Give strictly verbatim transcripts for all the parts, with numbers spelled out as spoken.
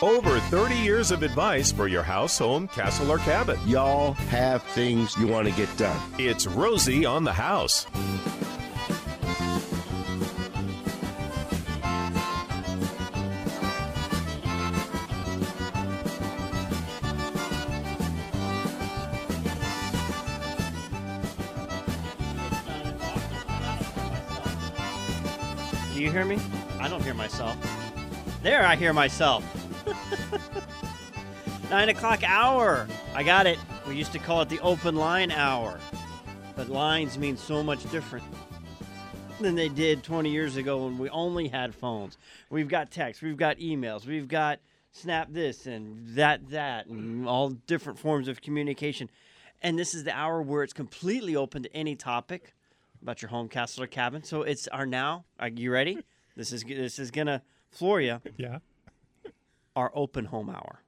Over thirty years of advice for your house, home, castle, or cabin. Y'all have things you want to get done. It's Rosie on the House. Do you hear me? I don't hear myself. There, I hear myself. Nine o'clock hour. I got it. We used to call it the open line hour. But lines mean so much different than they did twenty years ago when we only had phones. We've got text. We've got emails. We've got snap this and that, that, and all different forms of communication. And this is the hour where it's completely open to any topic about your home, castle, or cabin. So it's our now. Are you ready? This is this is gonna floor you. Yeah. Our open home hour.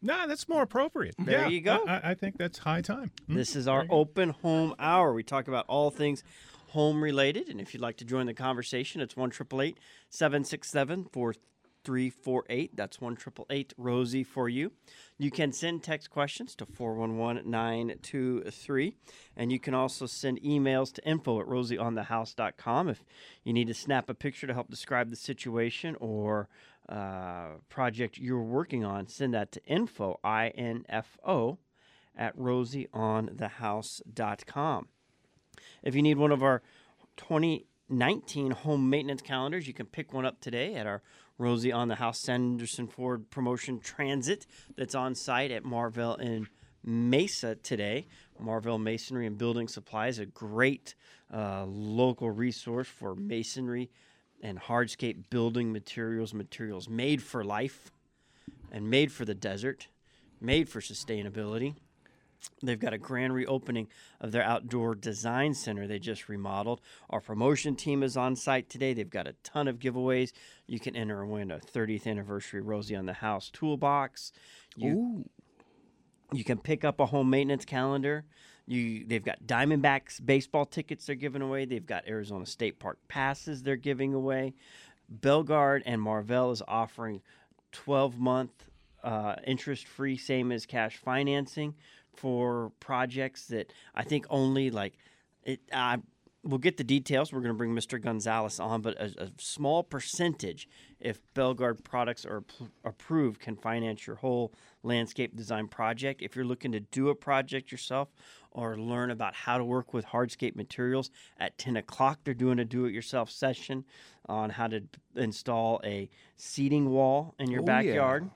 Nah, that's more appropriate. There yeah, you go. I, I think that's high time. This is our open home hour. We talk about all things home related, and if you'd like to join the conversation, it's one triple eight seven six seven four three four eight. That's one triple eight Rosie for you. You can send text questions to four one one, nine two three. And you can also send emails to info at rosie on the house dot com if you need to snap a picture to help describe the situation or uh, project you're working on. Send that to info, I N F O, at rosie on the house dot com. If you need one of our twenty nineteen home maintenance calendars, you can pick one up today at our Rosie on the House Sanderson Ford Promotion Transit that's on site at Marvell in Mesa today. Marvell Masonry and Building Supplies, a great uh, local resource for masonry and hardscape building materials, materials made for life and made for the desert, made for sustainability. They've got a grand reopening of their outdoor design center they just remodeled. Our promotion team is on site today. They've got a ton of giveaways. You can enter and win a thirtieth anniversary Rosie on the House toolbox. You, Ooh. You can pick up a home maintenance calendar. You, they've got Diamondbacks baseball tickets they're giving away. They've got Arizona State Park passes they're giving away. Bellegarde and Marvell is offering twelve-month uh, interest-free, same as cash financing for projects that I think only like it. Uh, we'll get the details. We're going to bring Mister Gonzalez on, but a, a small percentage, if Bellegarde products are p- approved, can finance your whole landscape design project. If you're looking to do a project yourself or learn about how to work with hardscape materials, at ten o'clock they're doing a do-it-yourself session on how to install a seating wall in your oh, backyard. Yeah.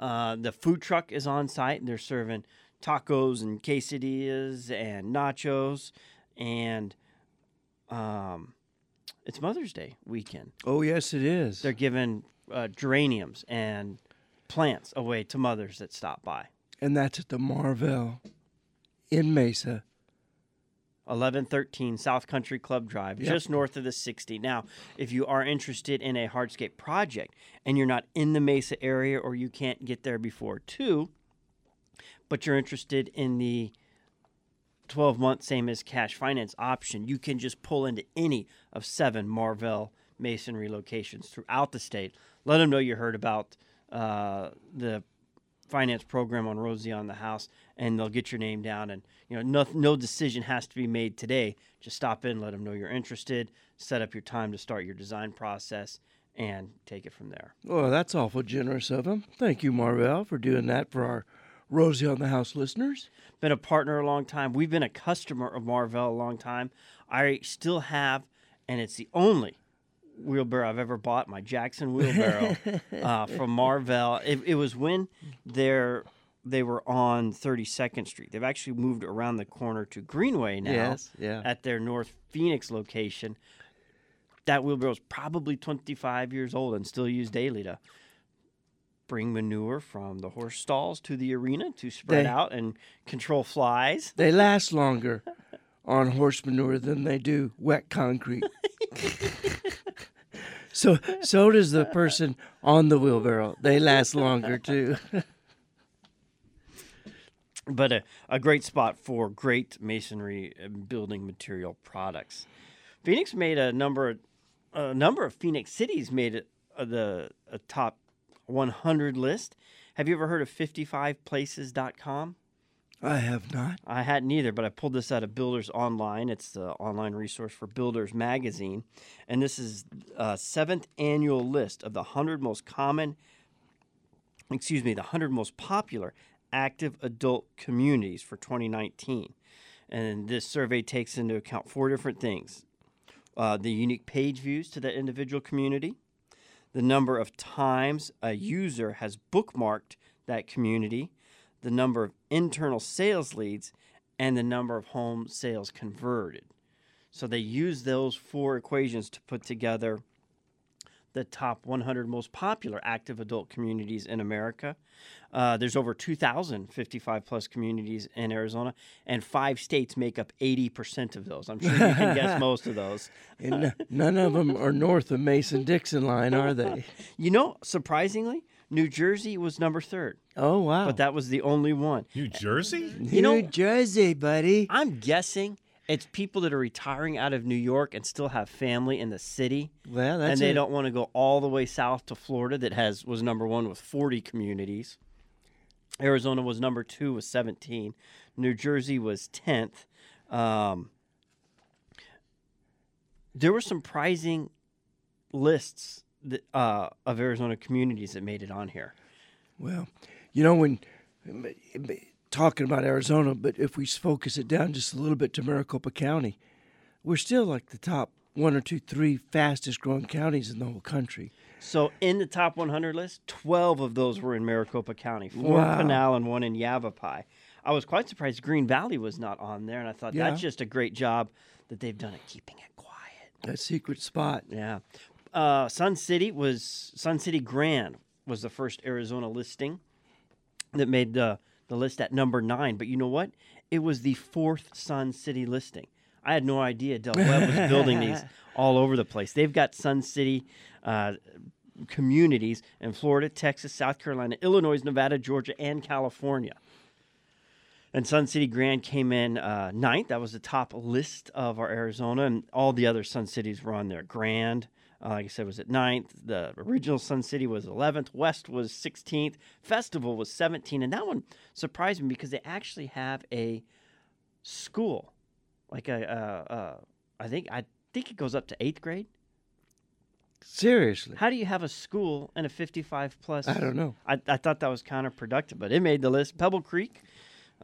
Uh, the food truck is on site, and they're serving tacos and quesadillas and nachos, and um, it's Mother's Day weekend. Oh, yes, it is. They're giving uh, geraniums and plants away to mothers that stop by. And that's at the Marvell in Mesa. eleven thirteen South Country Club Drive, yep. Just north of the sixty. Now, if you are interested in a hardscape project and you're not in the Mesa area or you can't get there before two, but you're interested in the twelve-month same as cash finance option, you can just pull into any of seven Marvell Masonry locations throughout the state. Let them know you heard about uh, the finance program on Rosie on the House, and they'll get your name down. And you know, no, no decision has to be made today. Just stop in, let them know you're interested, set up your time to start your design process, and take it from there. Well, that's awful generous of them. Thank you, Marvell, for doing that for our Rosie on the House listeners. Been a partner a long time. We've been a customer of Marvell a long time. I still have, and it's the only wheelbarrow I've ever bought, my Jackson wheelbarrow uh, from Marvell. It, it was when they're, they were on thirty-second Street. They've actually moved around the corner to Greenway now yes, yeah. at their North Phoenix location. That wheelbarrow is probably twenty-five years old and still used daily to bring manure from the horse stalls to the arena to spread they, out and control flies. They last longer on horse manure than they do wet concrete. So so does the person on the wheelbarrow. They last longer, too. But a, a great spot for great masonry and building material products. Phoenix made a number, a number of Phoenix cities made it the a top one hundred list. Have you ever heard of fifty-five places dot com? I have not. I hadn't either, but I pulled this out of Builders Online. It's the online resource for Builders Magazine. And this is a seventh annual list of the one hundred most common, excuse me, the one hundred most popular active adult communities for twenty nineteen. And this survey takes into account four different things. Uh, the unique page views to that individual community, the number of times a user has bookmarked that community, the number of internal sales leads, and the number of home sales converted. So they use those four equations to put together the top one hundred most popular active adult communities in America. Uh, there's over two thousand fifty-five plus communities in Arizona, and five states make up eighty percent of those. I'm sure you can guess most of those. And none of them are north of Mason-Dixon line, are they? You know, surprisingly, New Jersey was number third. Oh, wow. But that was the only one. New Jersey? You know, New Jersey, buddy. I'm guessing it's people that are retiring out of New York and still have family in the city. Well, that's And they it. don't want to go all the way south to Florida that has was number one with forty communities. Arizona was number two with seventeen. New Jersey was tenth. Um, there were some surprising lists that, uh, of Arizona communities that made it on here. Well, you know, when talking about Arizona, but if we focus it down just a little bit to Maricopa County, we're still like the top one or two, three fastest growing counties in the whole country. So in the top one hundred list, twelve of those were in Maricopa County, four wow. in Pinal and one in Yavapai. I was quite surprised Green Valley was not on there, and I thought yeah. that's just a great job that they've done at keeping it quiet. That secret spot. Yeah. Uh, Sun City was Sun City Grand was the first Arizona listing that made the, the list at number nine. But you know what? It was the fourth Sun City listing. I had no idea Del Webb was building these all over the place. They've got Sun City uh, communities in Florida, Texas, South Carolina, Illinois, Nevada, Georgia, and California. And Sun City Grand came in uh, ninth. That was the top list of our Arizona, and all the other Sun Cities were on there. Grand, Uh, like I said, was at ninth. The original Sun City was eleventh. West was sixteenth. Festival was seventeenth. And that one surprised me because they actually have a school, like a, uh, uh, I think I think it goes up to eighth grade. Seriously, how do you have a school and a fifty-five plus? I don't know. I, I thought that was counterproductive, but it made the list. Pebble Creek.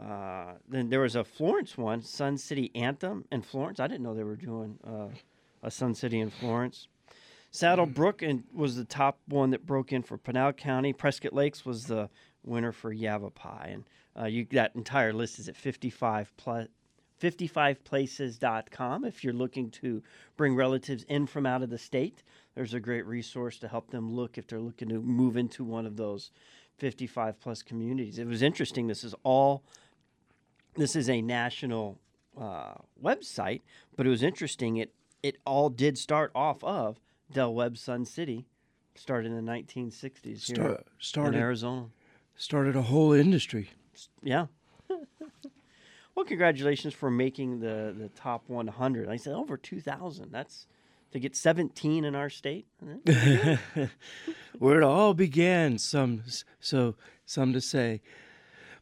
Uh, then there was a Florence one, Sun City Anthem in Florence. I didn't know they were doing uh, a Sun City in Florence. Saddle Brook and was the top one that broke in for Pinal County. Prescott Lakes was the winner for Yavapai. And uh, you, that entire list is at fifty-five plus, fifty-five places dot com. If you're looking to bring relatives in from out of the state, there's a great resource to help them look if they're looking to move into one of those fifty-five plus communities. It was interesting. This is all, this is a national uh, website, but it was interesting. It, it all did start off of Del Webb Sun City, started in the nineteen sixties here Star- started, in Arizona. Started a whole industry. Yeah. Well, congratulations for making the, the top one hundred. I said over two thousand. That's to get seventeen in our state. Where it all began, some so some to say.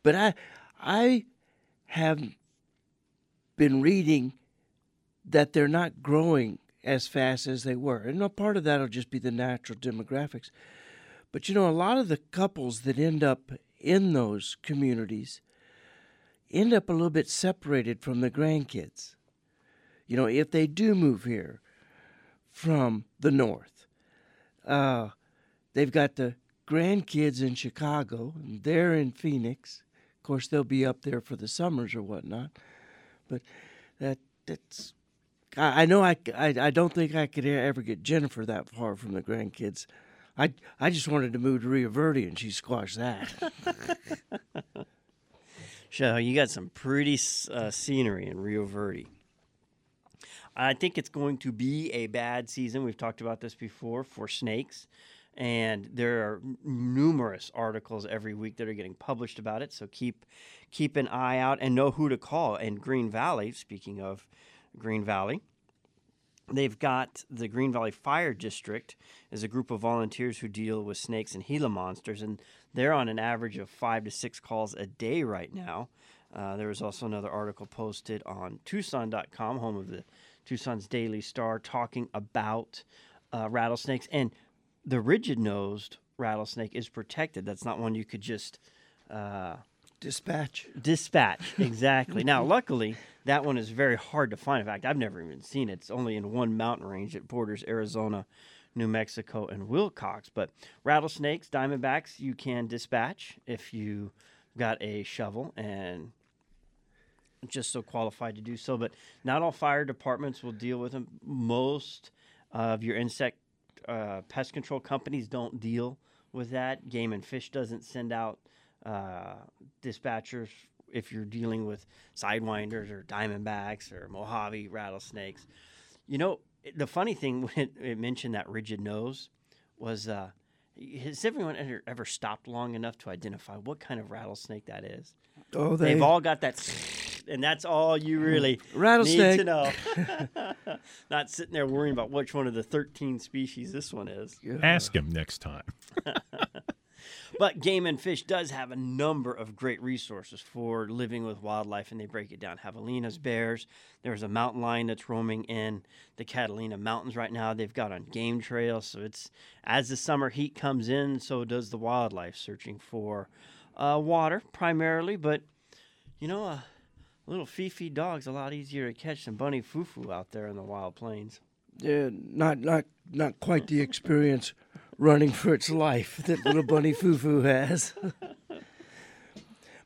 But I I have been reading that they're not growing as fast as they were. And a part of that will just be the natural demographics. But, you know, a lot of the couples that end up in those communities end up a little bit separated from the grandkids. You know, if they do move here from the north, uh, they've got the grandkids in Chicago, and they're in Phoenix. Of course, they'll be up there for the summers or whatnot. But that that's... I know I, I, I don't think I could ever get Jennifer that far from the grandkids. I, I just wanted to move to Rio Verde, and she squashed that. So you got some pretty uh, scenery in Rio Verde. I think it's going to be a bad season. We've talked about this before for snakes. And there are numerous articles every week that are getting published about it. So keep keep an eye out and know who to call. And Green Valley, speaking of Green Valley, They've got the Green Valley Fire District is a group of volunteers who deal with snakes and Gila monsters, and they're on an average of five to six calls a day right now. Uh, there was also another article posted on Tucson dot com, home of the Tucson's Daily Star, talking about uh, rattlesnakes. And the rigid-nosed rattlesnake is protected. That's not one you could just... Uh, Dispatch. Dispatch, exactly. Now, luckily, that one is very hard to find. In fact, I've never even seen it. It's only in one mountain range that borders Arizona, New Mexico, and Wilcox. But rattlesnakes, diamondbacks, you can dispatch if you got a shovel and just so qualified to do so. But not all fire departments will deal with them. Most of your insect uh, pest control companies don't deal with that. Game and Fish doesn't send out Uh, dispatchers if you're dealing with sidewinders or diamondbacks or Mojave rattlesnakes. You know, it, the funny thing when it, it mentioned that rigid nose was, uh, has everyone ever, ever stopped long enough to identify what kind of rattlesnake that is? Oh, they... They've all got that, and that's all you really rattlesnake. Need to know. Not sitting there worrying about which one of the thirteen species this one is. Yeah. Ask him next time. But Game and Fish does have a number of great resources for living with wildlife, and they break it down. Javelinas, bears. There's a mountain lion that's roaming in the Catalina Mountains right now. They've got on game trails. So it's as the summer heat comes in, so does the wildlife searching for uh, water primarily. But, you know, a little Fifi dog's a lot easier to catch than Bunny Fufu out there in the wild plains. Yeah, not not not quite the experience running for its life that little Bunny Fufu has.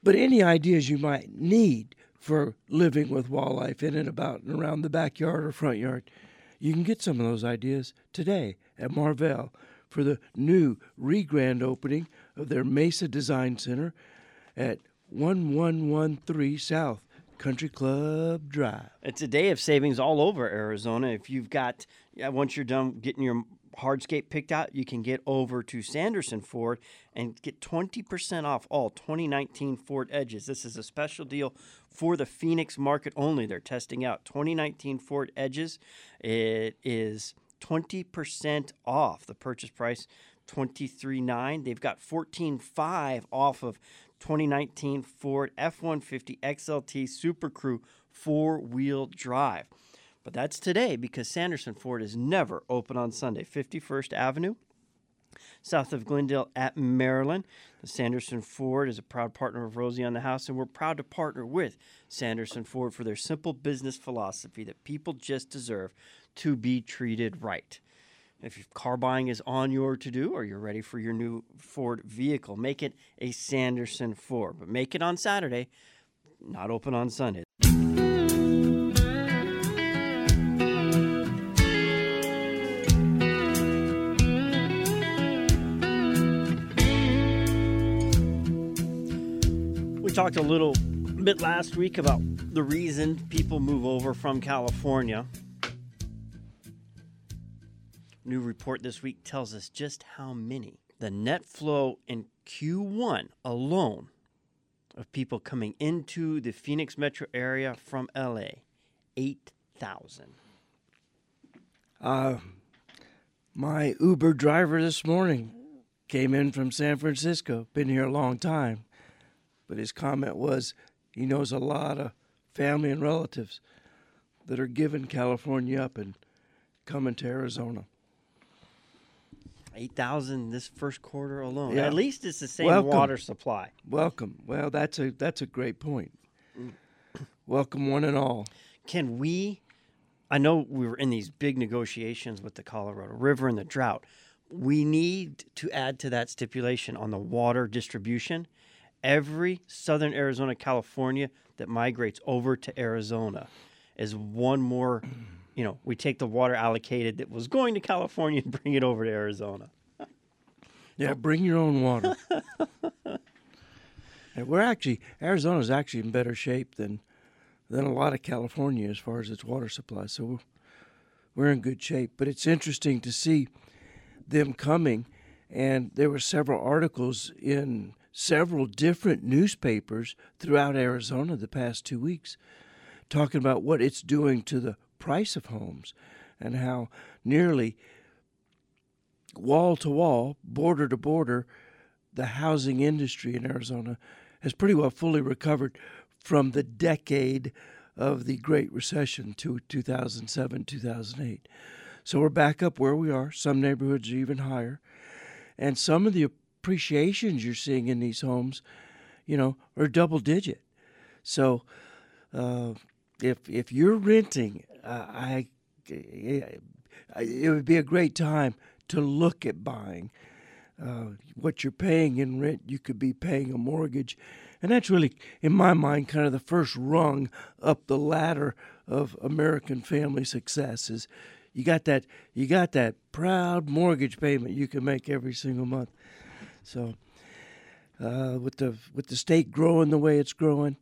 But any ideas you might need for living with wildlife in and about and around the backyard or front yard, you can get some of those ideas today at Marvell for the new re-grand opening of their Mesa Design Center at eleven thirteen South Country Club Drive. It's a day of savings all over Arizona. If you've got, once you're done getting your hardscape picked out, you can get over to Sanderson Ford and get twenty percent off all twenty nineteen Ford Edges. This is a special deal for the Phoenix market only. They're testing out twenty nineteen Ford Edges. It is twenty percent off the purchase price, twenty-three thousand nine hundred dollars. They've got fourteen thousand five hundred dollars off of twenty nineteen Ford F one fifty X L T Super Crew four-wheel drive. But that's today because Sanderson Ford is never open on Sunday. fifty-first Avenue, south of Glendale at Maryland. The Sanderson Ford is a proud partner of Rosie on the House, and we're proud to partner with Sanderson Ford for their simple business philosophy that people just deserve to be treated right. If your car buying is on your to-do or you're ready for your new Ford vehicle, make it a Sanderson Ford. But make it on Saturday, not open on Sunday. We talked a little bit last week about the reason people move over from California. New report this week tells us just how many. The net flow in Q one alone of people coming into the Phoenix metro area from L A, eight thousand. Uh, my Uber driver this morning came in from San Francisco, been here a long time. But his comment was he knows a lot of family and relatives that are giving California up and coming to Arizona. eight thousand this first quarter alone. Yeah. At least it's the same Welcome. water supply. Welcome. Well, that's a that's a great point. Welcome one and all. Can we, I know we were in these big negotiations with the Colorado River and the drought. We need to add to that stipulation on the water distribution. Every southern Arizona, California that migrates over to Arizona is one more, you know, we take the water allocated that was going to California and bring it over to Arizona. Yeah, bring your own water. And we're actually, Arizona's actually in better shape than than a lot of California as far as its water supply. So we're, we're in good shape. But it's interesting to see them coming. And there were several articles in several different newspapers throughout Arizona the past two weeks talking about what it's doing to the price of homes. and how nearly wall to wall, border to border, the housing industry in Arizona has pretty well fully recovered from the decade of the Great Recession to two thousand seven, two thousand eight. So we're back up where we are. Some neighborhoods are even higher. And some of the appreciations you're seeing in these homes, you know, are double digit. So uh, if if you're renting, uh, I it would be a great time to look at buying. Uh, what you're paying in rent, you could be paying a mortgage. And that's really, in my mind, kind of the first rung up the ladder of American family success is you got that you got that proud mortgage payment you can make every single month. So uh, with the with the state growing the way it's growing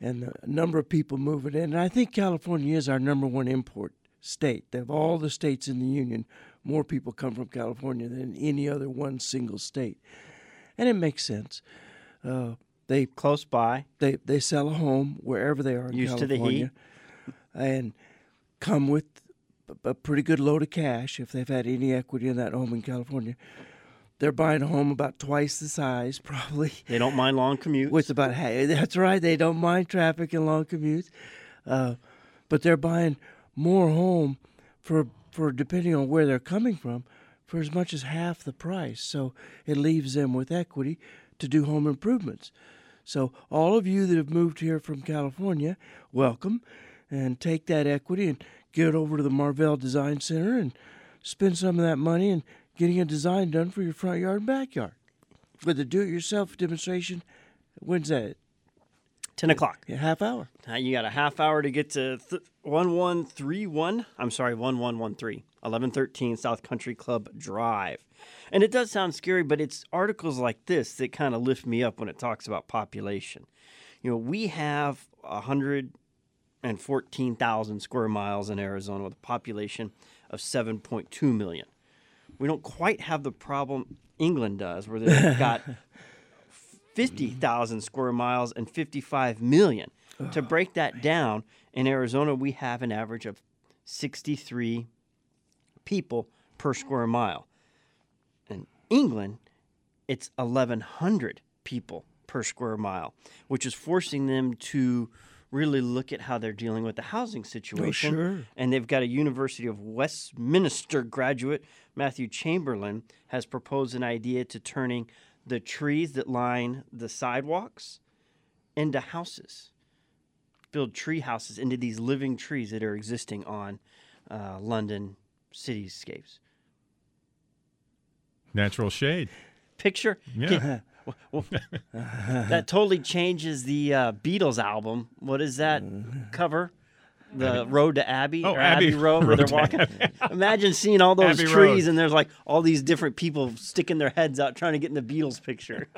and the number of people moving in, and I think California is our number one import state. Of all the states in the union, more people come from California than any other one single state. And it makes sense. Uh, they close by. They they sell a home wherever they are in Used California. To the heat. And come with a pretty good load of cash if they've had any equity in that home in California. They're buying a home about twice the size, probably. They don't mind long commutes. With about that's right. They don't mind traffic and long commutes. Uh, but they're buying more home for for depending on where they're coming from, for as much as half the price. So it leaves them with equity to do home improvements. So all of you that have moved here from California, welcome, and take that equity and get over to the Marvell Design Center and spend some of that money in getting a design done for your front yard and backyard. With a do-it-yourself demonstration, when's that? ten o'clock. A half hour. Now you got a half hour to get to th- eleven thirty-one. I'm sorry, eleven thirteen. eleven thirteen South Country Club Drive. And it does sound scary, but it's articles like this that kind of lift me up when it talks about population. You know, we have one hundred fourteen thousand square miles in Arizona with a population of seven point two million. We don't quite have the problem England does, where they've got fifty thousand square miles and fifty-five million. Oh, to break that man. down, in Arizona, we have an average of sixty-three people per square mile. In England, it's eleven hundred people per square mile, which is forcing them to really look at how they're dealing with the housing situation. Oh, sure. And they've got a University of Westminster graduate, Matthew Chamberlain, has proposed an idea to turning the trees that line the sidewalks into houses. Build tree houses into these living trees that are existing on uh, London cityscapes. Natural shade. Picture? Yeah. Can, well, that totally changes the uh, Beatles album. What is that cover? The Abbey. Road to Abbey? Oh, or Abbey, Abbey Road, where Road they're walking. Imagine seeing all those Abbey trees Road. And there's like all these different people sticking their heads out trying to get in the Beatles picture.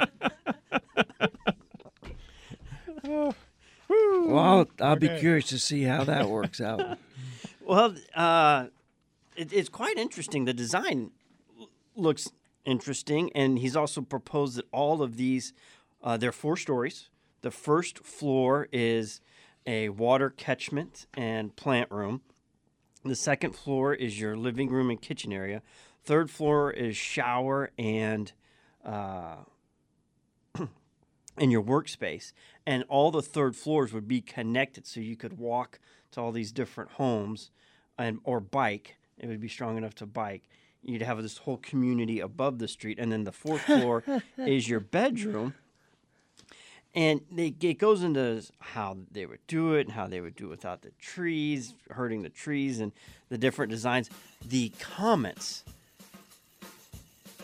Well, I'll, I'll be curious to see how that works out. Well, uh, it, it's quite interesting. The design l- looks interesting, and he's also proposed that all of these, uh, they're four stories. The first floor is a water catchment and plant room. The second floor is your living room and kitchen area. Third floor is shower and uh, and your workspace. And all the third floors would be connected, so you could walk to all these different homes and or bike. It would be strong enough to bike. You'd have this whole community above the street. And then the fourth floor is your bedroom. And they, it goes into how they would do it and how they would do it without the trees, hurting the trees, and the different designs. The comments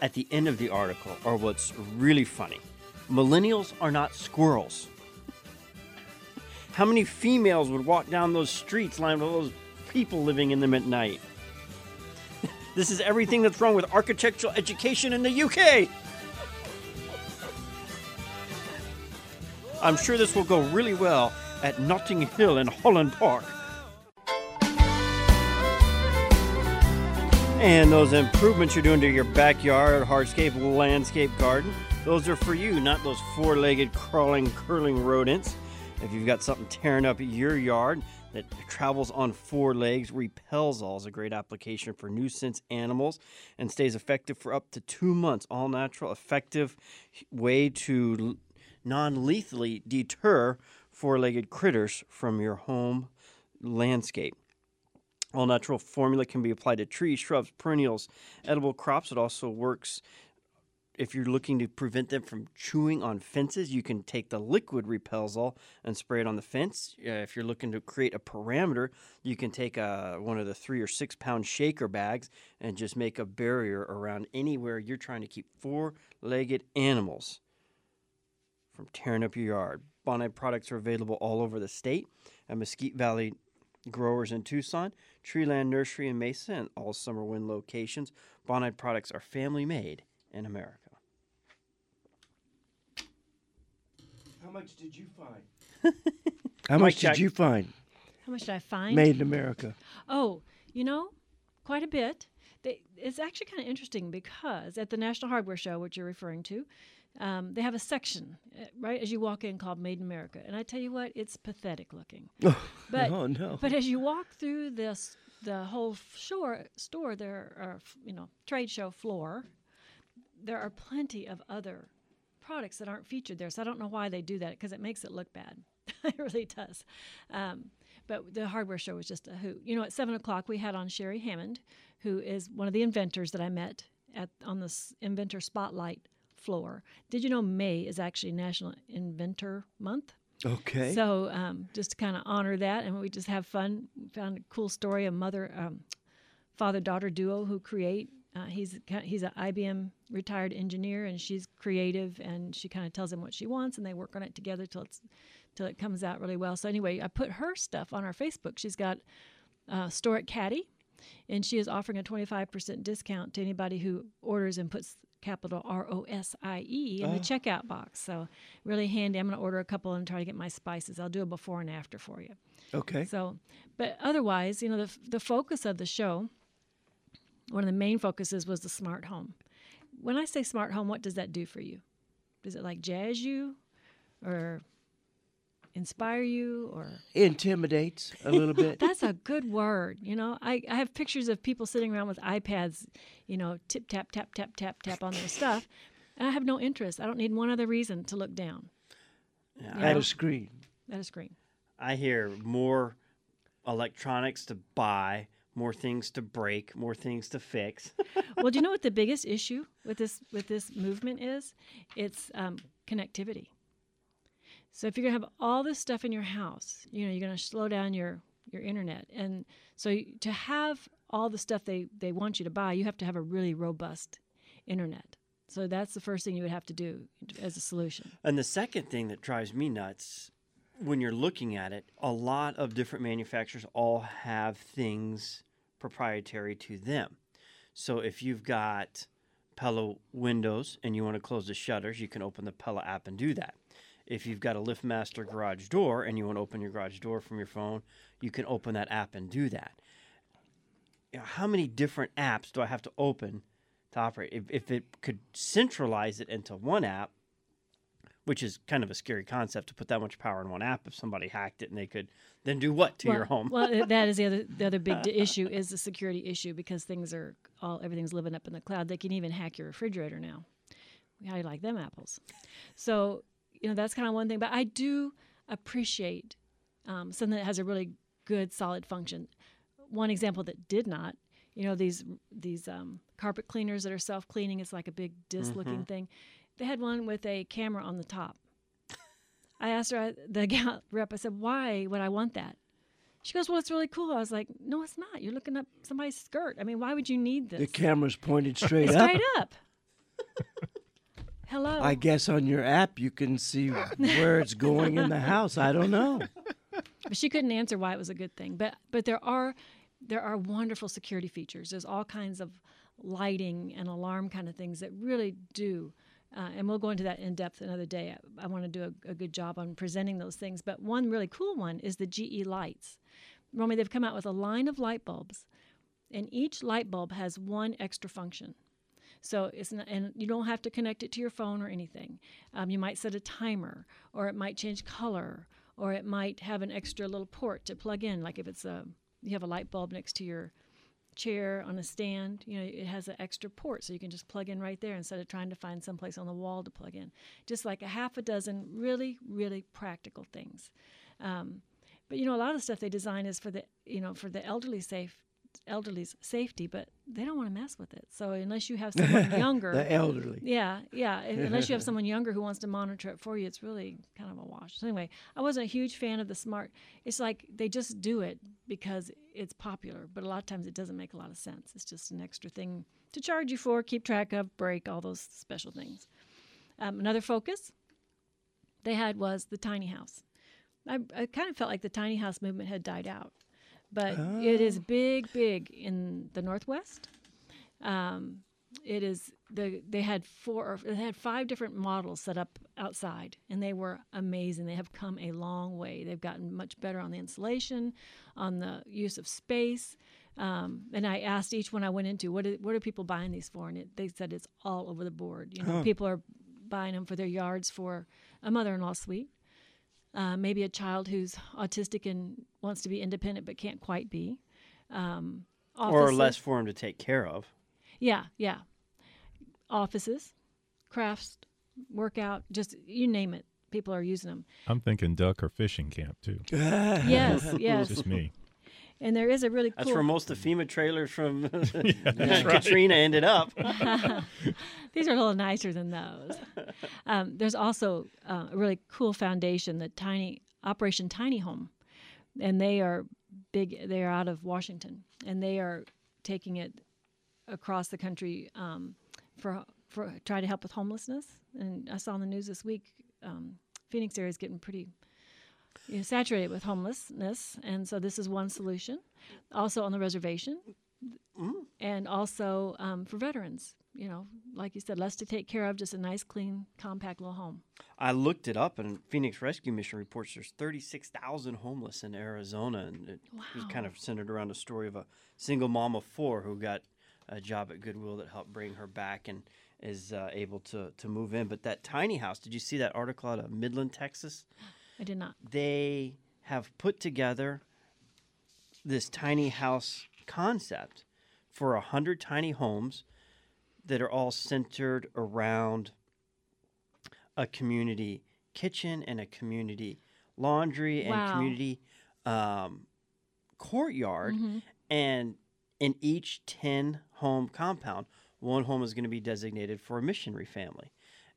at the end of the article are what's really funny. Millennials are not squirrels. How many females would walk down those streets lined with all those people living in them at night? This is everything that's wrong with architectural education in the U K. I'm sure this will go really well at Notting Hill in Holland Park. And those improvements you're doing to your backyard, hardscape, landscape, garden, those are for you, not those four-legged, crawling, curling rodents. If you've got something tearing up your yard, that travels on four legs. Repelzol is a great application for nuisance animals and stays effective for up to two months. All natural, effective way to non-lethally deter four-legged critters from your home landscape. All natural formula can be applied to trees, shrubs, perennials, edible crops. It also works if you're looking to prevent them from chewing on fences. You can take the liquid Repelzol and spray it on the fence. Uh, if you're looking to create a parameter, you can take a, one of the three or six pound shaker bags and just make a barrier around anywhere you're trying to keep four-legged animals from tearing up your yard. Bonide products are available all over the state at Mesquite Valley Growers in Tucson, Treeland Nursery in Mesa, and all Summer Wind locations. Bonide products are family-made in America. How much did you find? How much did you find? How much did I find? Made in America. Oh, you know, quite a bit. They, it's actually kind of interesting because at the National Hardware Show, which you're referring to, Um, they have a section, uh, right, as you walk in called Made in America. And I tell you what, it's pathetic looking. Oh, but, oh no. But as you walk through this, the whole shore, store, there are, you know, trade show floor, there are plenty of other products that aren't featured there. So I don't know why they do that, because it makes it look bad. It really does. Um, but the hardware show was just a hoot. You know, at seven o'clock we had on Sherry Hammond, who is one of the inventors that I met at on this Inventor Spotlight floor. Did you know May is actually National Inventor Month? Okay. So um, just to kind of honor that, and we just have fun. We found a cool story, a mother, um, father-daughter duo who create. Uh, he's he's an I B M retired engineer, and she's creative, and she kind of tells him what she wants, and they work on it together till it's till it comes out really well. So anyway, I put her stuff on our Facebook. She's got uh, Store It Caddy, and she is offering a twenty-five percent discount to anybody who orders and puts capital R O S I E in the uh. checkout box. So really handy. I'm going to order a couple and try to get my spices. I'll do a before and after for you. Okay. So, but otherwise, you know, the the focus of the show, one of the main focuses was the smart home. When I say smart home, what does that do for you? Does it like jazz you or inspire you or intimidates a little bit? That's a good word. You know, I, I have pictures of people sitting around with iPads, you know, tip tap tap tap tap tap on their stuff. And I have no interest. I don't need one other reason to look down. Yeah, at a screen. At a screen. I hear more electronics to buy, more things to break, more things to fix. Well, do you know what the biggest issue with this with this movement is? It's um, connectivity. So if you're going to have all this stuff in your house, you know, you're going to slow down your, your internet. And so you, to have all the stuff they, they want you to buy, you have to have a really robust internet. So that's the first thing you would have to do as a solution. And the second thing that drives me nuts when you're looking at it, a lot of different manufacturers all have things proprietary to them. So if you've got Pella windows and you want to close the shutters, you can open the Pella app and do that. If you've got a LiftMaster garage door and you want to open your garage door from your phone, you can open that app and do that. You know, how many different apps do I have to open to operate? If, if it could centralize it into one app, which is kind of a scary concept to put that much power in one app. If somebody hacked it and they could then do what to well, your home? Well, that is the other the other big issue is the security issue, because things are all everything's living up in the cloud. They can even hack your refrigerator now. How do you like them apples? So. You know, that's kind of one thing, but I do appreciate um, something that has a really good, solid function. One example that did not, you know, these these um, carpet cleaners that are self-cleaning. It's like a big disc-looking mm-hmm. thing. They had one with a camera on the top. I asked her, the rep, I said, why would I want that? She goes, well, it's really cool. I was like, no, it's not. You're looking up somebody's skirt. I mean, why would you need this? The camera's pointed straight up. Straight up. Hello. I guess on your app you can see where it's going in the house. I don't know. But she couldn't answer why it was a good thing. But but there are there are wonderful security features. There's all kinds of lighting and alarm kind of things that really do. Uh, and we'll go into that in depth another day. I, I want to do a, a good job on presenting those things. But one really cool one is the G E lights. Romy, they've come out with a line of light bulbs, and each light bulb has one extra function. So it's not, and you don't have to connect it to your phone or anything. Um, you might set a timer, or it might change color, or it might have an extra little port to plug in, like if it's a you have a light bulb next to your chair on a stand, you know, it has an extra port so you can just plug in right there instead of trying to find someplace on the wall to plug in. Just like a half a dozen really, really practical things. Um, but you know, a lot of stuff they design is for the you know for the elderly safe. elderly's safety, but they don't want to mess with it. So unless you have someone younger, the elderly, yeah, yeah. Unless you have someone younger who wants to monitor it for you, it's really kind of a wash. So anyway, I wasn't a huge fan of the smart. It's like they just do it because it's popular, but a lot of times it doesn't make a lot of sense. It's just an extra thing to charge you for, keep track of, break, all those special things. Um, another focus they had was the tiny house. I, I kind of felt like the tiny house movement had died out. But oh. It is big, big in the Northwest. Um, it is the they had four, they had five different models set up outside, and they were amazing. They have come a long way. They've gotten much better on the insulation, on the use of space. Um, and I asked each one I went into, what, is, what are people buying these for? And it, they said it's all over the board. You know, oh. people are buying them for their yards for a mother-in-law suite. Uh, maybe a child who's autistic and wants to be independent but can't quite be. Um, or less for him to take care of. Yeah, yeah. Offices, crafts, workout, just you name it. People are using them. I'm thinking duck or fishing camp, too. Yes, yes. Just me. And there is a really cool... That's where most of the FEMA trailers from yeah, Katrina ended up. These are a little nicer than those. Um, there's also uh, a really cool foundation, the Tiny Operation Tiny Home. And they are big. They are out of Washington. And they are taking it across the country um, for, for try to help with homelessness. And I saw on the news this week, um, Phoenix area is getting pretty... You're saturated with homelessness, and so this is one solution. Also on the reservation, mm. and also um, for veterans. You know, like you said, less to take care of, just a nice, clean, compact little home. I looked it up, and Phoenix Rescue Mission reports there's thirty-six thousand homeless in Arizona, and it wow. was kind of centered around a story of a single mom of four who got a job at Goodwill that helped bring her back and is uh, able to, to move in. But that tiny house, did you see that article out of Midland, Texas? I did not. They have put together this tiny house concept for one hundred tiny homes that are all centered around a community kitchen and a community laundry wow. and community um, courtyard. Mm-hmm. And in each ten-home compound, one home is going to be designated for a missionary family.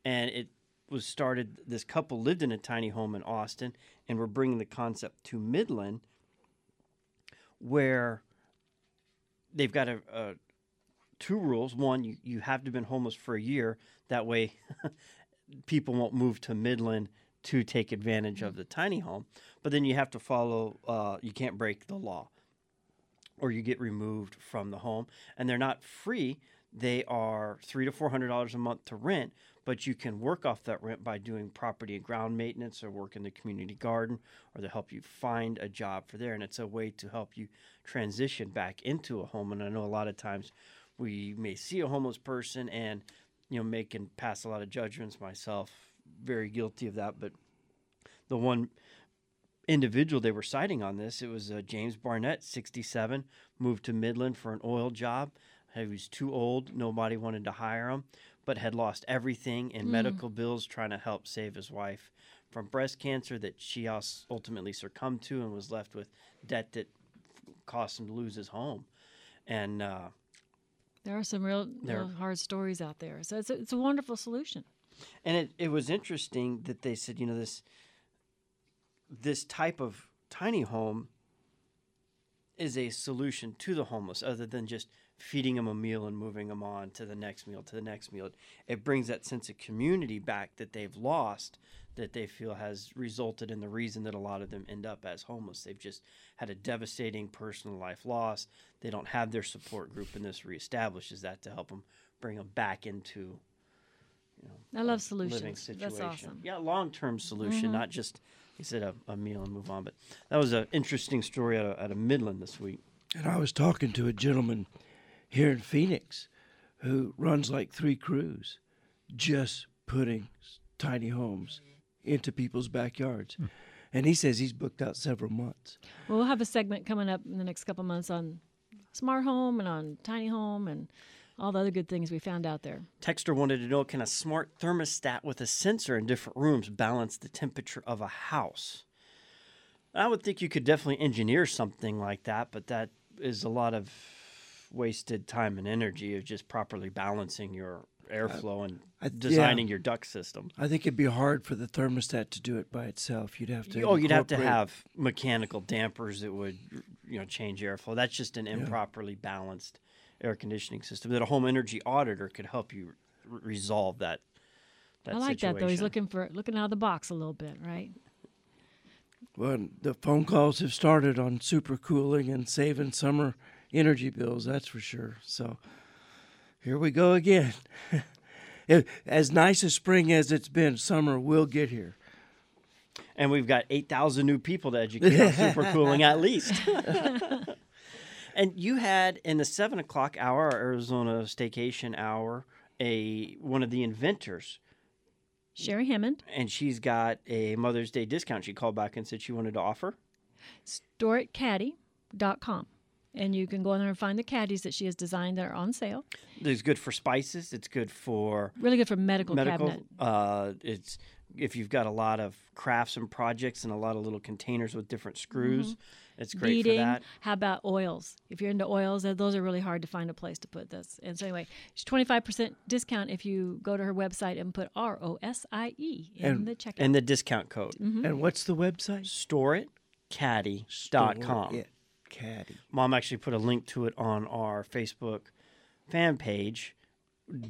And it was started, this couple lived in a tiny home in Austin, and we're bringing the concept to Midland, where they've got a, a two rules. One, you, you have to have been homeless for a year. That way people won't move to Midland to take advantage mm-hmm. of the tiny home. But then you have to follow, uh, you can't break the law, or you get removed from the home. And they're not free. They are three hundred to four hundred dollars a month to rent, but you can work off that rent by doing property and ground maintenance or work in the community garden, or to help you find a job for there. And it's a way to help you transition back into a home. And I know a lot of times we may see a homeless person and, you know, make and pass a lot of judgments, myself very guilty of that. But the one individual they were citing on this, it was uh, James Barnett, sixty-seven, moved to Midland for an oil job. He was too old. Nobody wanted to hire him, but had lost everything in mm. medical bills trying to help save his wife from breast cancer that she ultimately succumbed to, and was left with debt that cost him to lose his home. And uh, there are some real, real hard stories out there. So it's a, it's a wonderful solution. And it, it was interesting that they said, you know, this this type of tiny home is a solution to the homeless, other than just feeding them a meal and moving them on to the next meal, to the next meal. It brings that sense of community back that they've lost, that they feel has resulted in the reason that a lot of them end up as homeless. They've just had a devastating personal life loss. They don't have their support group, and this reestablishes that to help them bring them back into, you know, I love solutions. Living situation. That's awesome. Yeah, long-term solution, mm-hmm. not just, you said, a, a meal and move on. But that was an interesting story out of, out of Midland this week. And I was talking to a gentleman here in Phoenix who runs like three crews just putting tiny homes into people's backyards. Mm. And he says he's booked out several months. Well, we'll have a segment coming up in the next couple months on smart home and on tiny home and all the other good things we found out there. Texter wanted to know, can a smart thermostat with a sensor in different rooms balance the temperature of a house? I would think you could definitely engineer something like that, but that is a lot of wasted time and energy of just properly balancing your airflow and I, I, designing yeah. your duct system. I think it'd be hard for the thermostat to do it by itself. You'd have to Oh, you'd have to have mechanical dampers that would, you know, change airflow. That's just an improperly yeah. balanced air conditioning system that a home energy auditor could help you r- resolve that, that I like situation. That, though. He's looking for looking out of the box a little bit, right? Well, the phone calls have started on super cooling and saving summer energy bills, that's for sure. So here we go again. As nice as spring as it's been, summer will get here. And we've got eight thousand new people to educate on super cooling at least. And you had in the seven o'clock hour, Arizona Staycation Hour, a one of the inventors, Sherry Hammond. And she's got a Mother's Day discount she called back and said she wanted to offer. store it caddy dot com. And you can go in there and find the caddies that she has designed that are on sale. It's good for spices. It's good for... Really good for medical, medical cabinet. Uh, it's if you've got a lot of crafts and projects and a lot of little containers with different screws, mm-hmm. it's great Beading. For that. How about oils? If you're into oils, those are really hard to find a place to put this. And so anyway, it's twenty-five percent discount if you go to her website and put R O S I E in and, the checkout. And the discount code. Mm-hmm. And what's the website? store it caddy dot com. Store it. Caddy. Mom actually put a link to it on our Facebook fan page.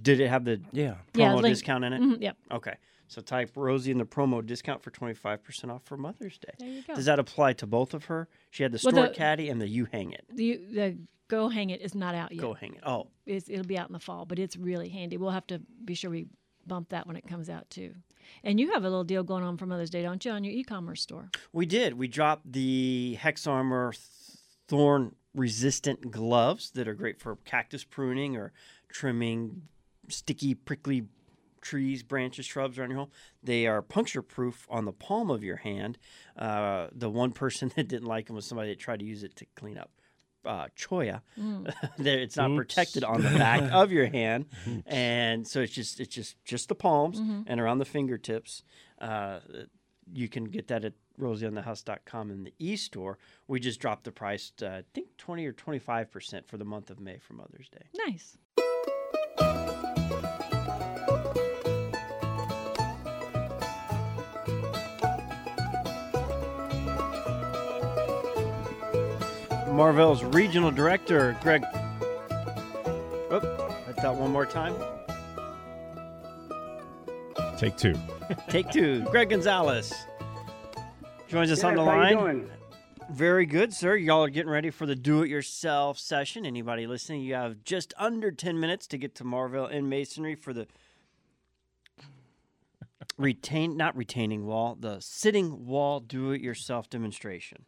Did it have the yeah. promo yeah, discount in it? Mm-hmm, yep. Okay. So type Rosie in the promo discount for twenty-five percent off for Mother's Day. There you go. Does that apply to both of her? She had the well, store the, caddy and the you hang it. The, the go hang it is not out yet. Go hang it. Oh. It's, it'll be out in the fall, but it's really handy. We'll have to be sure we bump that when it comes out too. And you have a little deal going on for Mother's Day, don't you, on your e-commerce store? We did. We dropped the Hexarmor thorn-resistant gloves that are great for cactus pruning or trimming sticky, prickly trees, branches, shrubs around your home. They are puncture-proof on the palm of your hand. Uh, the one person that didn't like them was somebody that tried to use it to clean up uh, choya. Mm. It's not Oops. Protected on the back of your hand, and so it's just it's just, just the palms mm-hmm. and around the fingertips. Uh, you can get that at rosie on the house dot com in the e-store. We just dropped the price to, I think, twenty or twenty-five percent for the month of May for Mother's Day. Nice. Marvell's Regional Director, Greg... Oh, I thought one more time. Take two. Take two. Greg Gonzalez joins us yes, on the line. How you doing? Very good, sir. Y'all are getting ready for the do-it-yourself session. Anybody listening, you have just under ten minutes to get to Marvell and Masonry for the retain, not retaining wall, the sitting wall do-it-yourself demonstration.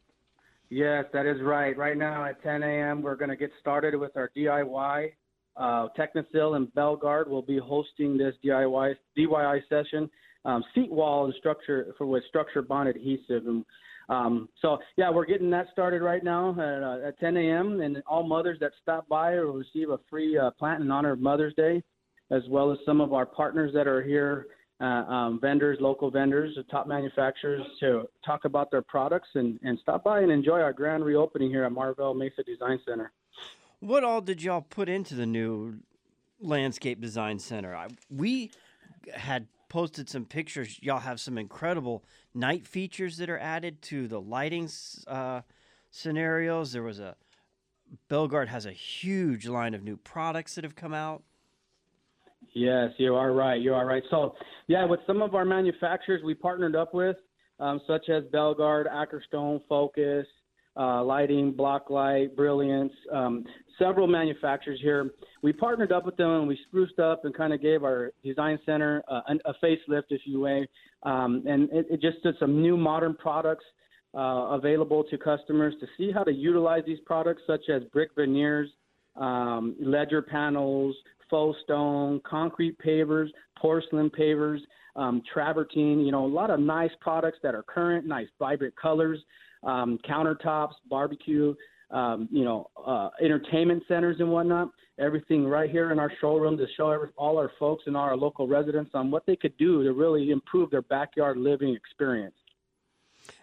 Yes, that is right. Right now at ten a.m., we're going to get started with our D I Y. Uh, Technisil and Bellegarde will be hosting this D I Y D I Y session. Um, seat wall and structure for with structure bond adhesive. And, um, so, yeah, we're getting that started right now at, uh, at ten a.m. And all mothers that stop by will receive a free uh, plant in honor of Mother's Day, as well as some of our partners that are here, uh, um, vendors, local vendors, top manufacturers, to talk about their products and, and stop by and enjoy our grand reopening here at Marvell Mesa Design Center. What all did y'all put into the new Landscape Design Center? I, we had... posted some pictures. Y'all have some incredible night features that are added to the lighting uh, scenarios. There was a Bellegarde has a huge line of new products that have come out. Yes, you are right. You are right. So, yeah, with some of our manufacturers we partnered up with, um, such as Bellegarde, Ackerstone, Focus, uh, Lighting, Blocklight, Brilliance, um, several manufacturers here. We partnered up with them and we spruced up and kind of gave our design center a, a facelift, if you will. Um, and it, it just did some new modern products uh, available to customers to see how to utilize these products, such as brick veneers, um, ledger panels, faux stone, concrete pavers, porcelain pavers, um, travertine, you know, a lot of nice products that are current, nice vibrant colors, um, countertops, barbecue, um, you know, uh, entertainment centers and whatnot. Everything right here in our showroom to show every, all our folks and our local residents on what they could do to really improve their backyard living experience.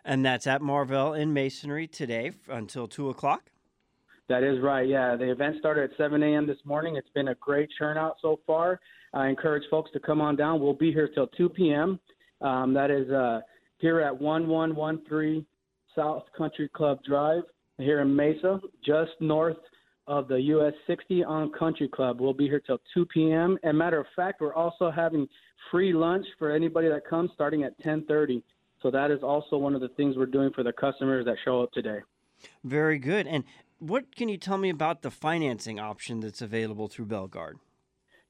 And that's at Marvell in Masonry today until two o'clock. That is right, yeah. The event started at seven a.m. this morning. It's been a great turnout so far. I encourage folks to come on down. We'll be here till two p.m. Um, that is uh, here at eleven thirteen South Country Club Drive here in Mesa, just north of the U S sixty on Country Club. We'll be here till two p.m. And matter of fact, we're also having free lunch for anybody that comes starting at ten thirty. So that is also one of the things we're doing for the customers that show up today. Very good. And what can you tell me about the financing option that's available through Bellegarde?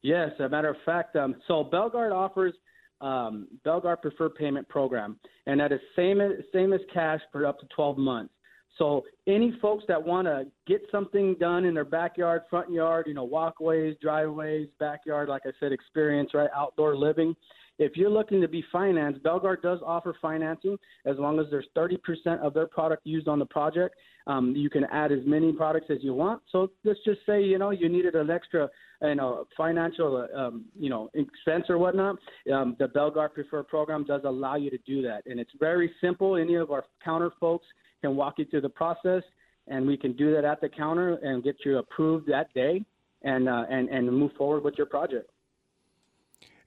Yes, as a matter of fact, um, so Bellegarde offers um, Bellegarde Preferred Payment Program, and that is same as, same as cash for up to twelve months. So any folks that want to get something done in their backyard, front yard, you know, walkways, driveways, backyard, like I said, experience, right, outdoor living. If you're looking to be financed, Bellegarde does offer financing as long as there's thirty percent of their product used on the project. Um, you can add as many products as you want. So let's just say, you know, you needed an extra, you know, financial, um, you know, expense or whatnot. Um, the Bellegarde Preferred Program does allow you to do that. And it's very simple. Any of our counter folks can walk you through the process, and we can do that at the counter and get you approved that day and, uh, and, and move forward with your project.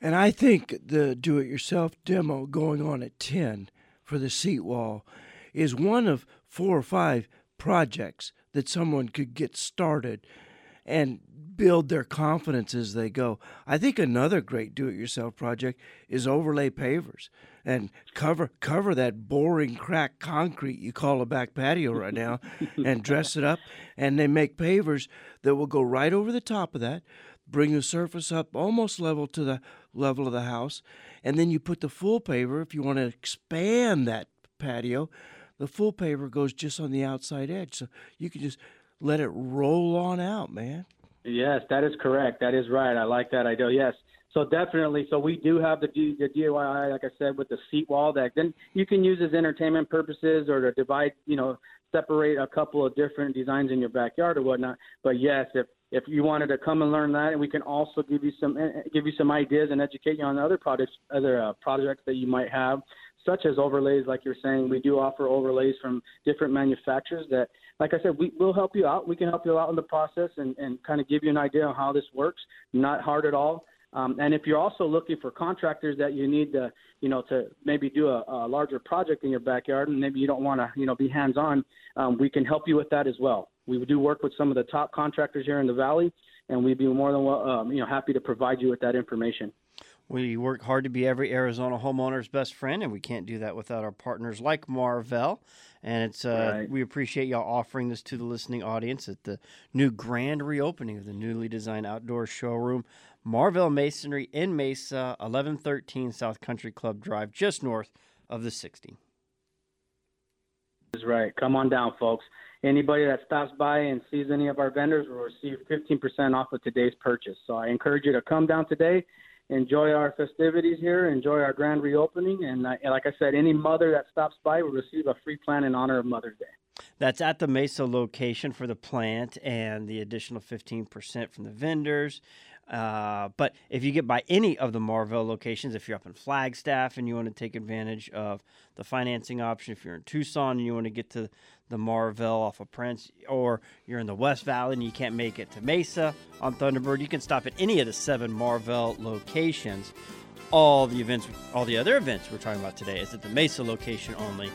And I think the do-it-yourself demo going on at ten for the seat wall is one of four or five projects that someone could get started and build their confidence as they go. I think another great do-it-yourself project is overlay pavers and cover cover that boring cracked concrete you call a back patio right now and dress it up, and they make pavers that will go right over the top of that, bring the surface up almost level to the level of the house, and then you put the full paver. If you want to expand that patio, the full paver goes just on the outside edge. So you can just let it roll on out, man. Yes, that is correct. That is right. I like that idea. Yes. So definitely. So we do have the, D- the D I Y, like I said, with the seat wall that then you can use as entertainment purposes or to divide, you know, separate a couple of different designs in your backyard or whatnot. But yes, if, If you wanted to come and learn that, and we can also give you some give you some ideas and educate you on other products, other uh, projects that you might have, such as overlays, like you're saying. We do offer overlays from different manufacturers that, like I said, we will help you out. We can help you out in the process and, and kind of give you an idea on how this works. Not hard at all. Um, and if you're also looking for contractors that you need to, you know, to maybe do a, a larger project in your backyard, and maybe you don't want to, you know, be hands-on, um, we can help you with that as well. We do work with some of the top contractors here in the Valley, and we'd be more than well, um, you know, happy to provide you with that information. We work hard to be every Arizona homeowner's best friend, and we can't do that without our partners like Marvell. And it's uh, right. We appreciate y'all offering this to the listening audience at the new grand reopening of the newly designed outdoor showroom, Marvell Masonry in Mesa, eleven thirteen South Country Club Drive, just north of the sixty. That's right. Come on down, folks. Anybody that stops by and sees any of our vendors will receive fifteen percent off of today's purchase. So I encourage you to come down today, enjoy our festivities here, enjoy our grand reopening. And I, like I said, any mother that stops by will receive a free plant in honor of Mother's Day. That's at the Mesa location for the plant and the additional fifteen percent from the vendors. Uh, but if you get by any of the Marvell locations, if you're up in Flagstaff and you want to take advantage of the financing option, if you're in Tucson and you want to get to the Marvell off of Prince, or you're in the West Valley and you can't make it to Mesa on Thunderbird, you can stop at any of the seven Marvell locations. All the events, all the other events we're talking about today is at the Mesa location only,